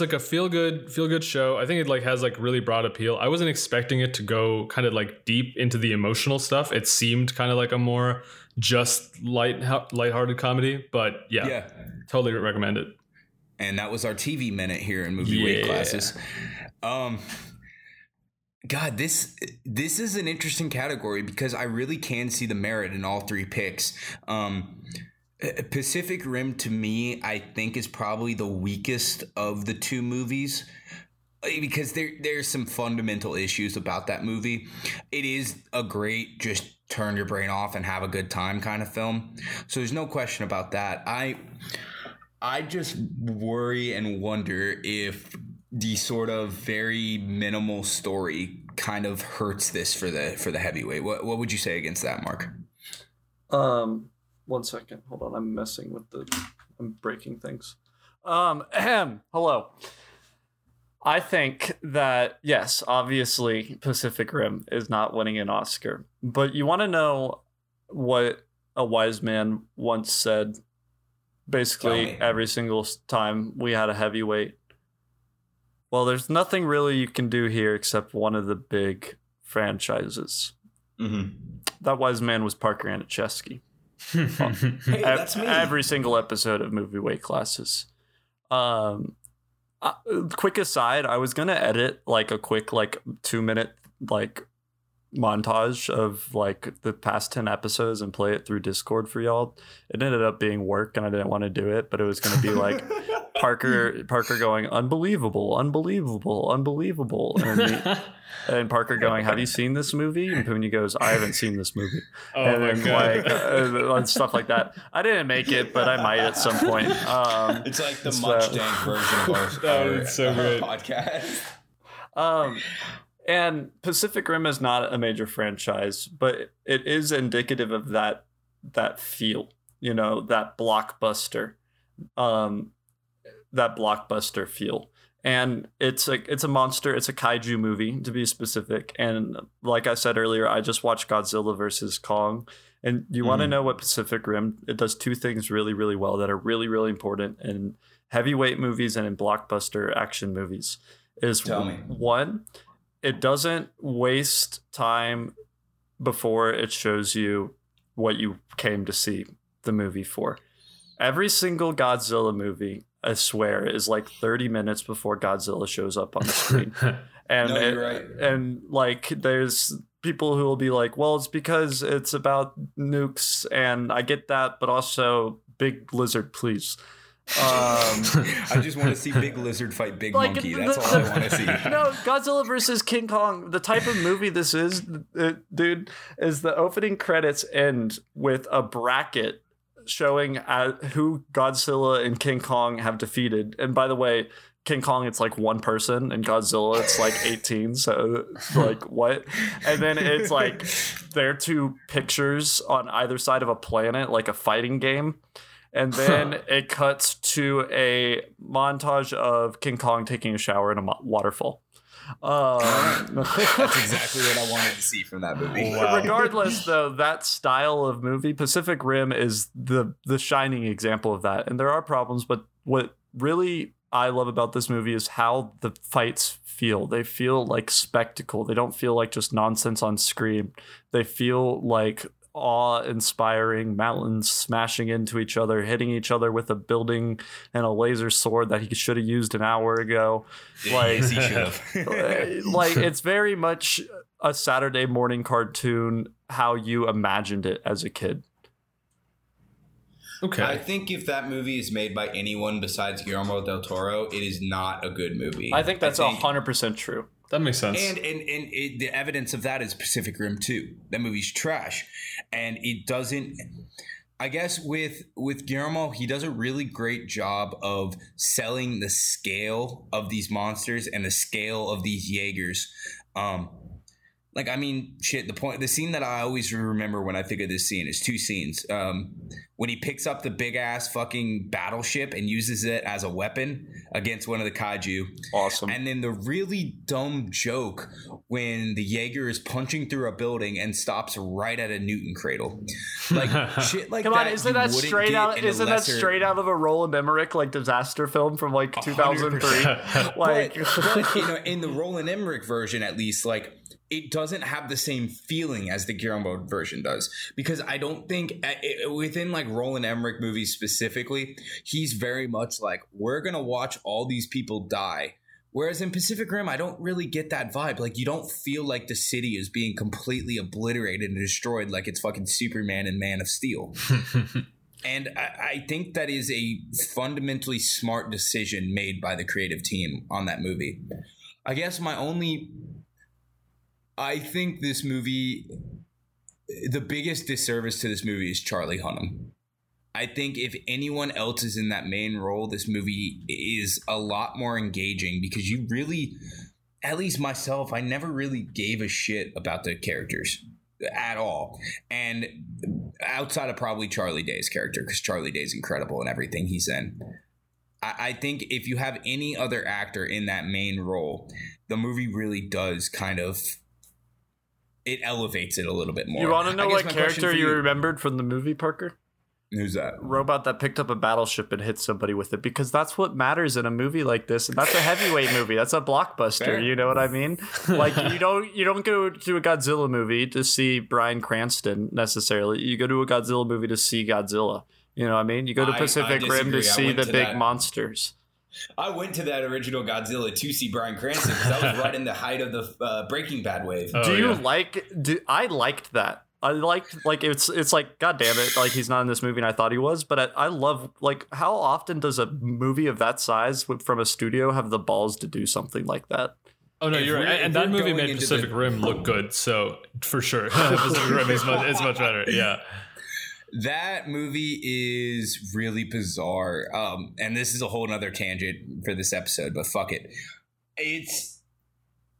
like a feel good show. I think it like has like really broad appeal. I wasn't expecting it to go kind of like deep into the emotional stuff. It seemed kind of like a more just lighthearted comedy, but yeah. Totally recommend it. And that was our TV minute here in Movie Week classes. God, this is an interesting category because I really can see the merit in all three picks. Pacific Rim, to me, I think is probably the weakest of the two movies because there's some fundamental issues about that movie. It is a great, just turn your brain off and have a good time kind of film. So there's no question about that. I just worry and wonder if the sort of very minimal story kind of hurts this for the heavyweight. What would you say against that, Mark? One second. Hold on. I'm messing with I'm breaking things. Hello. I think that, yes, obviously Pacific Rim is not winning an Oscar, but you want to know what a wise man once said. Basically, every single time we had a heavyweight. Well, there's nothing really you can do here except one of the big franchises. Mm-hmm. That wise man was Parker Anichewski. Hey, that's me. Every single episode of Movie Weight Classes. Quick aside, I was gonna edit like a quick 2-minute like montage of like the past 10 episodes and play it through Discord for y'all. It ended up being work and I didn't want to do it, but it was gonna be like Parker going unbelievable, and Parker going, have you seen this movie? And Punya goes, I haven't seen this movie. Oh, and then like and stuff like that. I didn't make it, but I might at some point. It's like the Munch Dank version of our podcast. And Pacific Rim is not a major franchise, but it is indicative of that feel, you know, that blockbuster feel. And it's a monster. It's a kaiju movie, to be specific. And like I said earlier, I just watched Godzilla versus Kong. And you want to know what Pacific Rim, it does two things really, really well that are really, really important in heavyweight movies and in blockbuster action movies. One, it doesn't waste time before it shows you what you came to see the movie for. Every single Godzilla movie, I swear, is like 30 minutes before Godzilla shows up on the screen. You're right. And like there's people who will be like, well, it's because it's about nukes, and I get that, but also big lizard, please. I just want to see big lizard fight big monkey. That's all I want to see. No, Godzilla versus King Kong. The type of movie this is, is the opening credits end with a bracket showing who Godzilla and King Kong have defeated. And by the way, King Kong, it's like one person, and Godzilla, it's like 18. So like what? And then it's like their two pictures on either side of a planet, like a fighting game. And then it cuts to a montage of King Kong taking a shower in a waterfall. That's exactly what I wanted to see from that movie. Wow. Regardless, though, that style of movie, Pacific Rim is the shining example of that. And there are problems, but what really I love about this movie is how the fights feel. They feel like spectacle. They don't feel like just nonsense on screen. They feel like awe-inspiring mountains smashing into each other, hitting each other with a building and a laser sword that he should have used an hour ago. Like, like it's very much a Saturday morning cartoon how you imagined it as a kid. Okay. I think if that movie is made by anyone besides Guillermo del Toro, it is not a good movie. I think that's 100% true. That makes sense. And the evidence of that is Pacific Rim 2. That movie's trash. And it doesn't... I guess with Guillermo, he does a really great job of selling the scale of these monsters and the scale of these Jaegers. The scene that I always remember when I think of this scene is two scenes. When he picks up the big ass fucking battleship and uses it as a weapon against one of the kaiju. Awesome. And then the really dumb joke when the Jaeger is punching through a building and stops right at a Newton cradle. Like shit like Come that. Come on, isn't that straight out of a Roland Emmerich like disaster film from like 2003? But you know, in the Roland Emmerich version at least, like, it doesn't have the same feeling as the Guillermo version does, because I don't think within like Roland Emmerich movies specifically, he's very much like, we're going to watch all these people die. Whereas in Pacific Rim, I don't really get that vibe. Like, you don't feel like the city is being completely obliterated and destroyed like it's fucking Superman and Man of Steel. And I think that is a fundamentally smart decision made by the creative team on that movie. I guess I think this movie, the biggest disservice to this movie is Charlie Hunnam. I think if anyone else is in that main role, this movie is a lot more engaging because you really, at least myself, I never really gave a shit about the characters at all. And outside of probably Charlie Day's character, because Charlie Day's incredible in everything he's in. I think if you have any other actor in that main role, the movie really does kind of... it elevates it a little bit more. You want to know what character you remembered from the movie, Parker? Who's that? Robot that picked up a battleship and hit somebody with it, because that's what matters in a movie like this. And that's a heavyweight movie. That's a blockbuster. Fair. You know what I mean? Like, you don't go to a Godzilla movie to see Bryan Cranston necessarily. You go to a Godzilla movie to see Godzilla. You know what I mean? You go to Pacific Rim to see the big monsters. I went to that original Godzilla to see Bryan Cranston because that was right in the height of the Breaking Bad wave. I liked that. I liked, like, it's like, God damn it, like, he's not in this movie and I thought he was, but I love, like, how often does a movie of that size from a studio have the balls to do something like that? Oh, no, you're right. And that movie made Pacific Rim look good, so for sure. Pacific Rim is much better, yeah. That movie is really bizarre. And this is a whole nother tangent for this episode, but fuck it.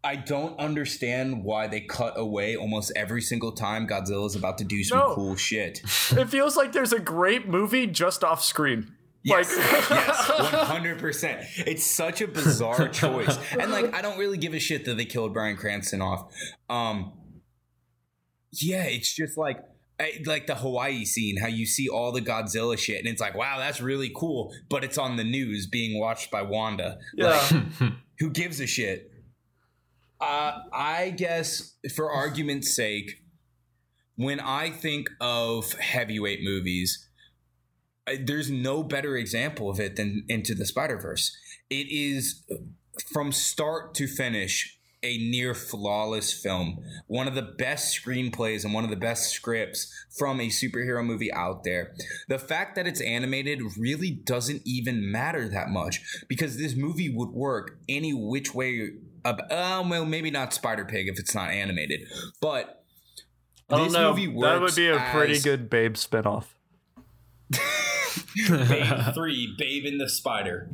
I don't understand why they cut away almost every single time Godzilla's about to do some cool shit. It feels like there's a great movie just off screen. Yes, like, yes, 100%. It's such a bizarre choice. And, like, I don't really give a shit that they killed Bryan Cranston off. Yeah, it's just like... like the Hawaii scene, how you see all the Godzilla shit and it's like, wow, that's really cool, but it's on the news being watched by Wanda. Yeah. Like, who gives a shit? I guess for argument's sake, when I think of heavyweight movies, there's no better example of it than Into the Spider-Verse. It is from start to finish a near flawless film, one of the best screenplays and one of the best scripts from a superhero movie out there. The fact that it's animated really doesn't even matter that much because this movie would work any which way. Well, maybe not Spider-Pig if it's not animated, but movie works. That would be a pretty good Babe spinoff. Babe 3, Babe and the Spider.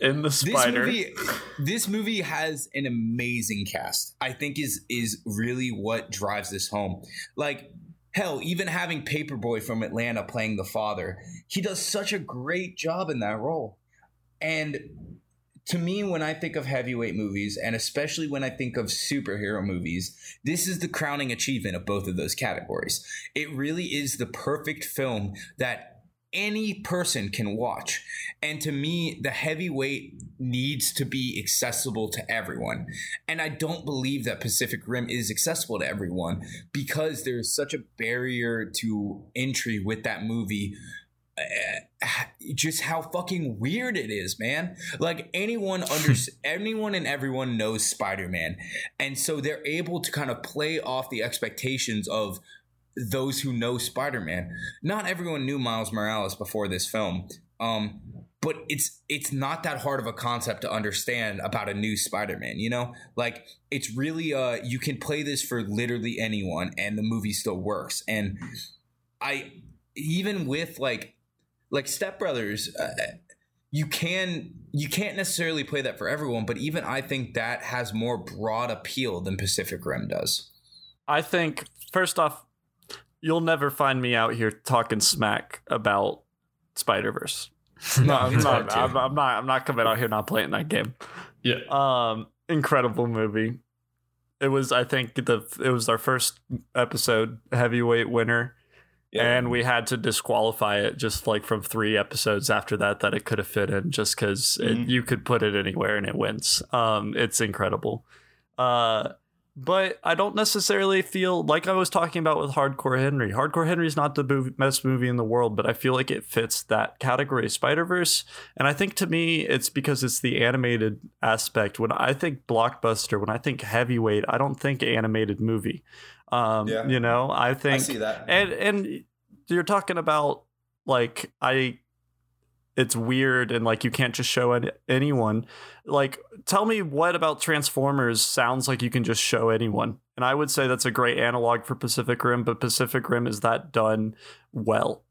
In the Spider. This movie has an amazing cast. I think is really what drives this home. Like, hell, even having Paperboy from Atlanta playing the father, he does such a great job in that role. And to me, when I think of heavyweight movies, and especially when I think of superhero movies, this is the crowning achievement of both of those categories. It really is the perfect film that any person can watch. And to me, the heavyweight needs to be accessible to everyone. And I don't believe that Pacific Rim is accessible to everyone because there's such a barrier to entry with that movie. Just how fucking weird it is, man. Like, anyone and everyone knows Spider-Man. And so they're able to kind of play off the expectations of those who know Spider-Man. Not everyone knew Miles Morales before this film. But it's not that hard of a concept to understand about a new Spider-Man, you know? Like, it's really, you can play this for literally anyone and the movie still works. And I, even with like Step Brothers, you can't necessarily play that for everyone, but even I think that has more broad appeal than Pacific Rim does. I think, first off, you'll never find me out here talking smack about Spider-Verse. No, I'm not coming out here not playing that game. Yeah. Incredible movie. It was, I think, it was our first episode heavyweight winner. Yeah. And we had to disqualify it just like from 3 episodes after that it could have fit in, just because you could put it anywhere and it wins. It's incredible. But I don't necessarily feel like, I was talking about with Hardcore Henry. Hardcore Henry is not the best movie in the world, but I feel like it fits that category of Spider-Verse. And I think, to me, it's because it's the animated aspect. When I think blockbuster, when I think heavyweight, I don't think animated movie. Yeah. You know, I think I see that. And you're talking about like, it's weird, and like, you can't just show anyone. Like, tell me what about Transformers sounds like you can just show anyone. And I would say that's a great analog for Pacific Rim, but Pacific Rim is that done well.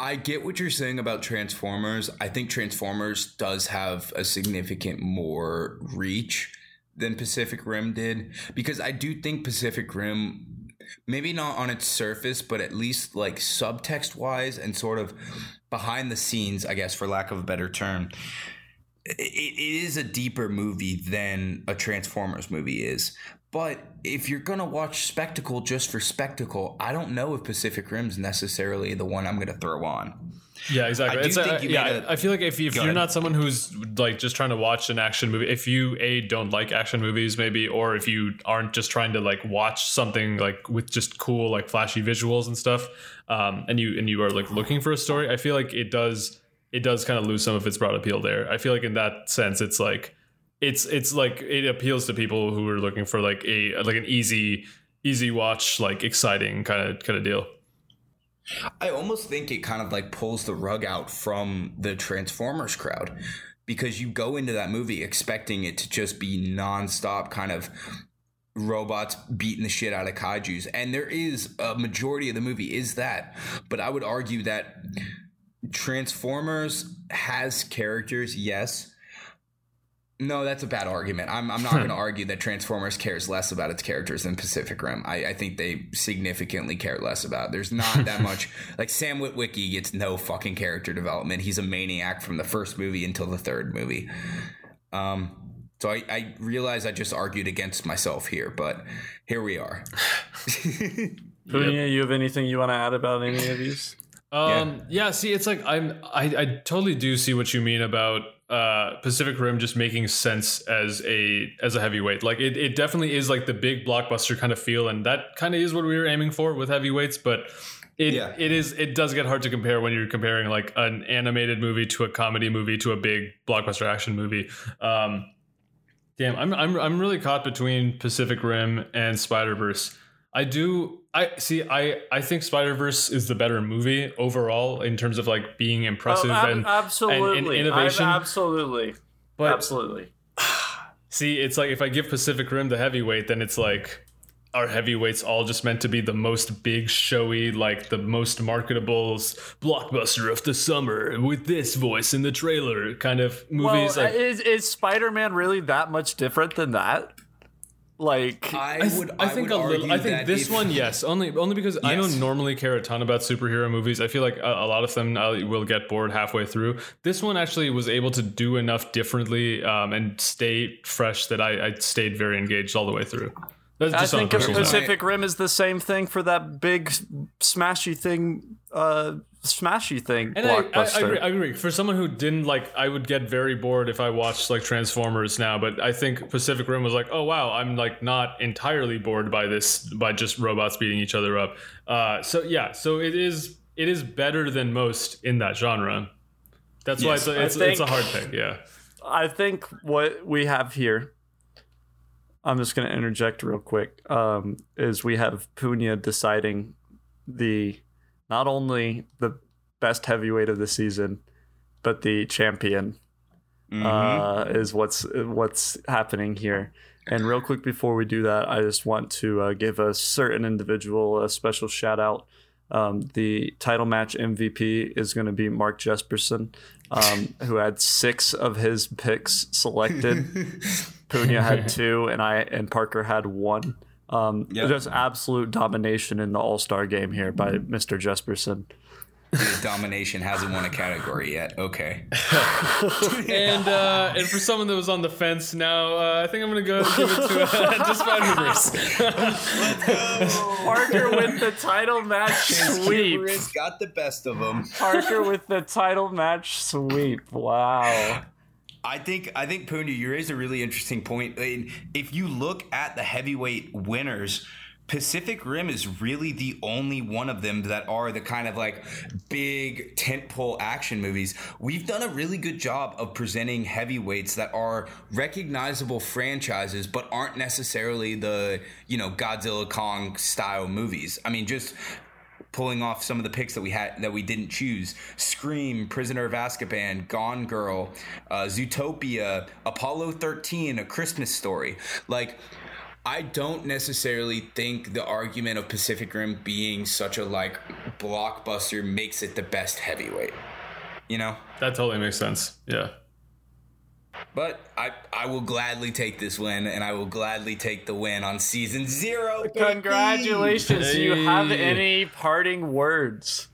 I get what you're saying about Transformers. I think Transformers does have a significant more reach than Pacific Rim did, because I do think Pacific Rim, maybe not on its surface, but at least like subtext wise and sort of behind the scenes, I guess, for lack of a better term, it is a deeper movie than a Transformers movie is. But if you're going to watch spectacle just for spectacle, I don't know if Pacific Rim's necessarily the one I'm going to throw on. Yeah, exactly. I feel like if you're not someone who's like just trying to watch an action movie, if you don't like action movies maybe, or if you aren't just trying to like watch something like with just cool like flashy visuals and stuff, and you are like looking for a story, I feel like it does kind of lose some of its broad appeal there. I feel like in that sense, it's like it's like it appeals to people who are looking for like a like an easy watch, like exciting kind of deal. I almost think it kind of like pulls the rug out from the Transformers crowd, because you go into that movie expecting it to just be nonstop kind of robots beating the shit out of kaijus. And there is a majority of the movie is that. But I would argue that Transformers has characters, yes. No, that's a bad argument. I'm not going to argue that Transformers cares less about its characters than Pacific Rim. I think they significantly care less about it. There's not that much. Like, Sam Witwicky gets no fucking character development. He's a maniac from the first movie until the third movie. So I realize I just argued against myself here, but here we are. Punya, you have anything you want to add about any of these? Yeah, see, it's like I totally do see what you mean about Pacific Rim just making sense as a heavyweight. Like it definitely is like the big blockbuster kind of feel, and that kind of is what we were aiming for with heavyweights, but it does get hard to compare when you're comparing like an animated movie to a comedy movie to a big blockbuster action movie. Damn, I'm really caught between Pacific Rim and Spider-Verse. I think Spider-Verse is the better movie overall in terms of like being impressive and innovation. Absolutely. See, it's like if I give Pacific Rim the heavyweight, then it's like, are heavyweights all just meant to be the most big, showy, like the most marketable blockbuster of the summer with this voice in the trailer kind of movies? Well, like, is Spider-Man really that much different than that? Like, I think this one, yes, only because yes. I don't normally care a ton about superhero movies. I feel like a lot of them will get bored halfway through. This one actually was able to do enough differently and stay fresh that I stayed very engaged all the way through. That's just, I think Pacific Rim is the same thing for that big smashy thing and blockbuster. I agree. For someone who didn't like, I would get very bored if I watched like Transformers now, but I think Pacific Rim was like, oh wow, I'm like not entirely bored by this, by just robots beating each other up. So it is better than most in that genre. That's yes, why it's a hard pick. Yeah, I think what we have here I'm just going to interject real quick, is we have Pena deciding the not only the best heavyweight of the season, but the champion is what's happening here. And real quick before we do that, I just want to give a certain individual a special shout out. The title match MVP is going to be Mark Jespersen, who had 6 of his picks selected. Pena had 2, and Parker had 1. Just absolute domination in the All-Star game here by Mr. Jespersen. His domination hasn't won a category yet. Okay. And for someone that was on the fence now, I think I'm going to go and give it to Spider-Verse. Let's go. Parker with the title match sweep. Got the best of him. Parker with the title match sweep. Wow. I think Pena, you raised a really interesting point. I mean, if you look at the heavyweight winners, Pacific Rim is really the only one of them that are the kind of like big tentpole action movies. We've done a really good job of presenting heavyweights that are recognizable franchises, but aren't necessarily the, Godzilla Kong style movies. I mean, just pulling off some of the picks that we had that we didn't choose: Scream, Prisoner of Azkaban, Gone Girl, Zootopia, Apollo 13, A Christmas Story. Like, I don't necessarily think the argument of Pacific Rim being such a like blockbuster makes it the best heavyweight. That totally makes sense. Yeah. But I will gladly take this win, and I will gladly take the win on season 0. Congratulations. Hey. Do you have any parting words?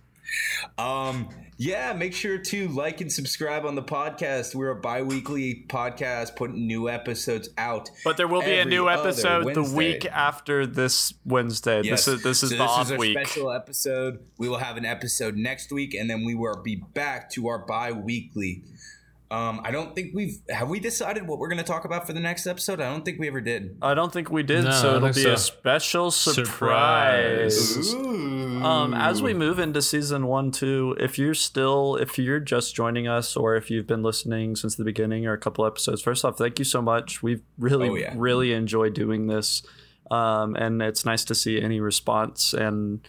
Yeah, make sure to like and subscribe on the podcast. We're a bi-weekly podcast putting new episodes out. But there will be a new episode the week after this Wednesday. Yes. This is our special episode. We will have an episode next week, and then we will be back to our bi-weekly. I don't think have we decided what we're going to talk about for the next episode? I don't think we ever did. I don't think we did, so it'll be a special surprise. As we move into season 1-2, if you're just joining us, or if you've been listening since the beginning or a couple episodes, first off, thank you so much. We've really enjoyed doing this, and it's nice to see any response, and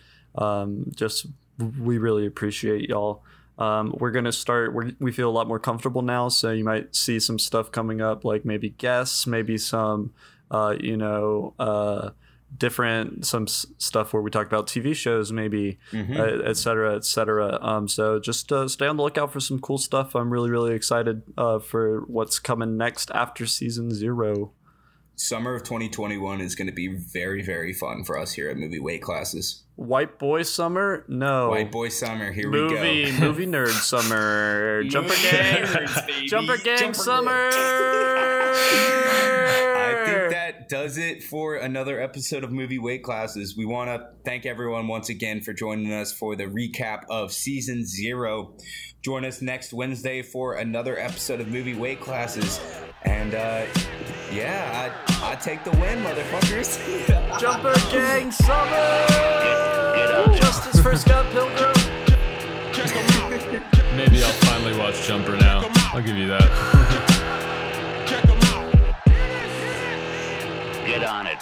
we really appreciate y'all. We're going to start, we feel a lot more comfortable now, so you might see some stuff coming up, like maybe guests, maybe some, different, some stuff where we talk about TV shows, maybe, et cetera. So just stay on the lookout for some cool stuff. I'm really, really excited for what's coming next after season 0. Summer of 2021 is going to be very, very fun for us here at Movie Weight Classes. White boy summer? No. White boy summer. Here we go. Movie nerd summer. Jumper gang. Nerds, Jumper gang. Jumper summer. I think that does it for another episode of Movie Weight Classes. We want to thank everyone once again for joining us for the recap of season 0. Join us next Wednesday for another episode of Movie Weight Classes. And I take the win, motherfuckers. Jumper gang summer. Get up. Justice for Scott Pilgrim. Check him out. Maybe I'll finally watch Jumper now. I'll give you that. Check him out. Get on it.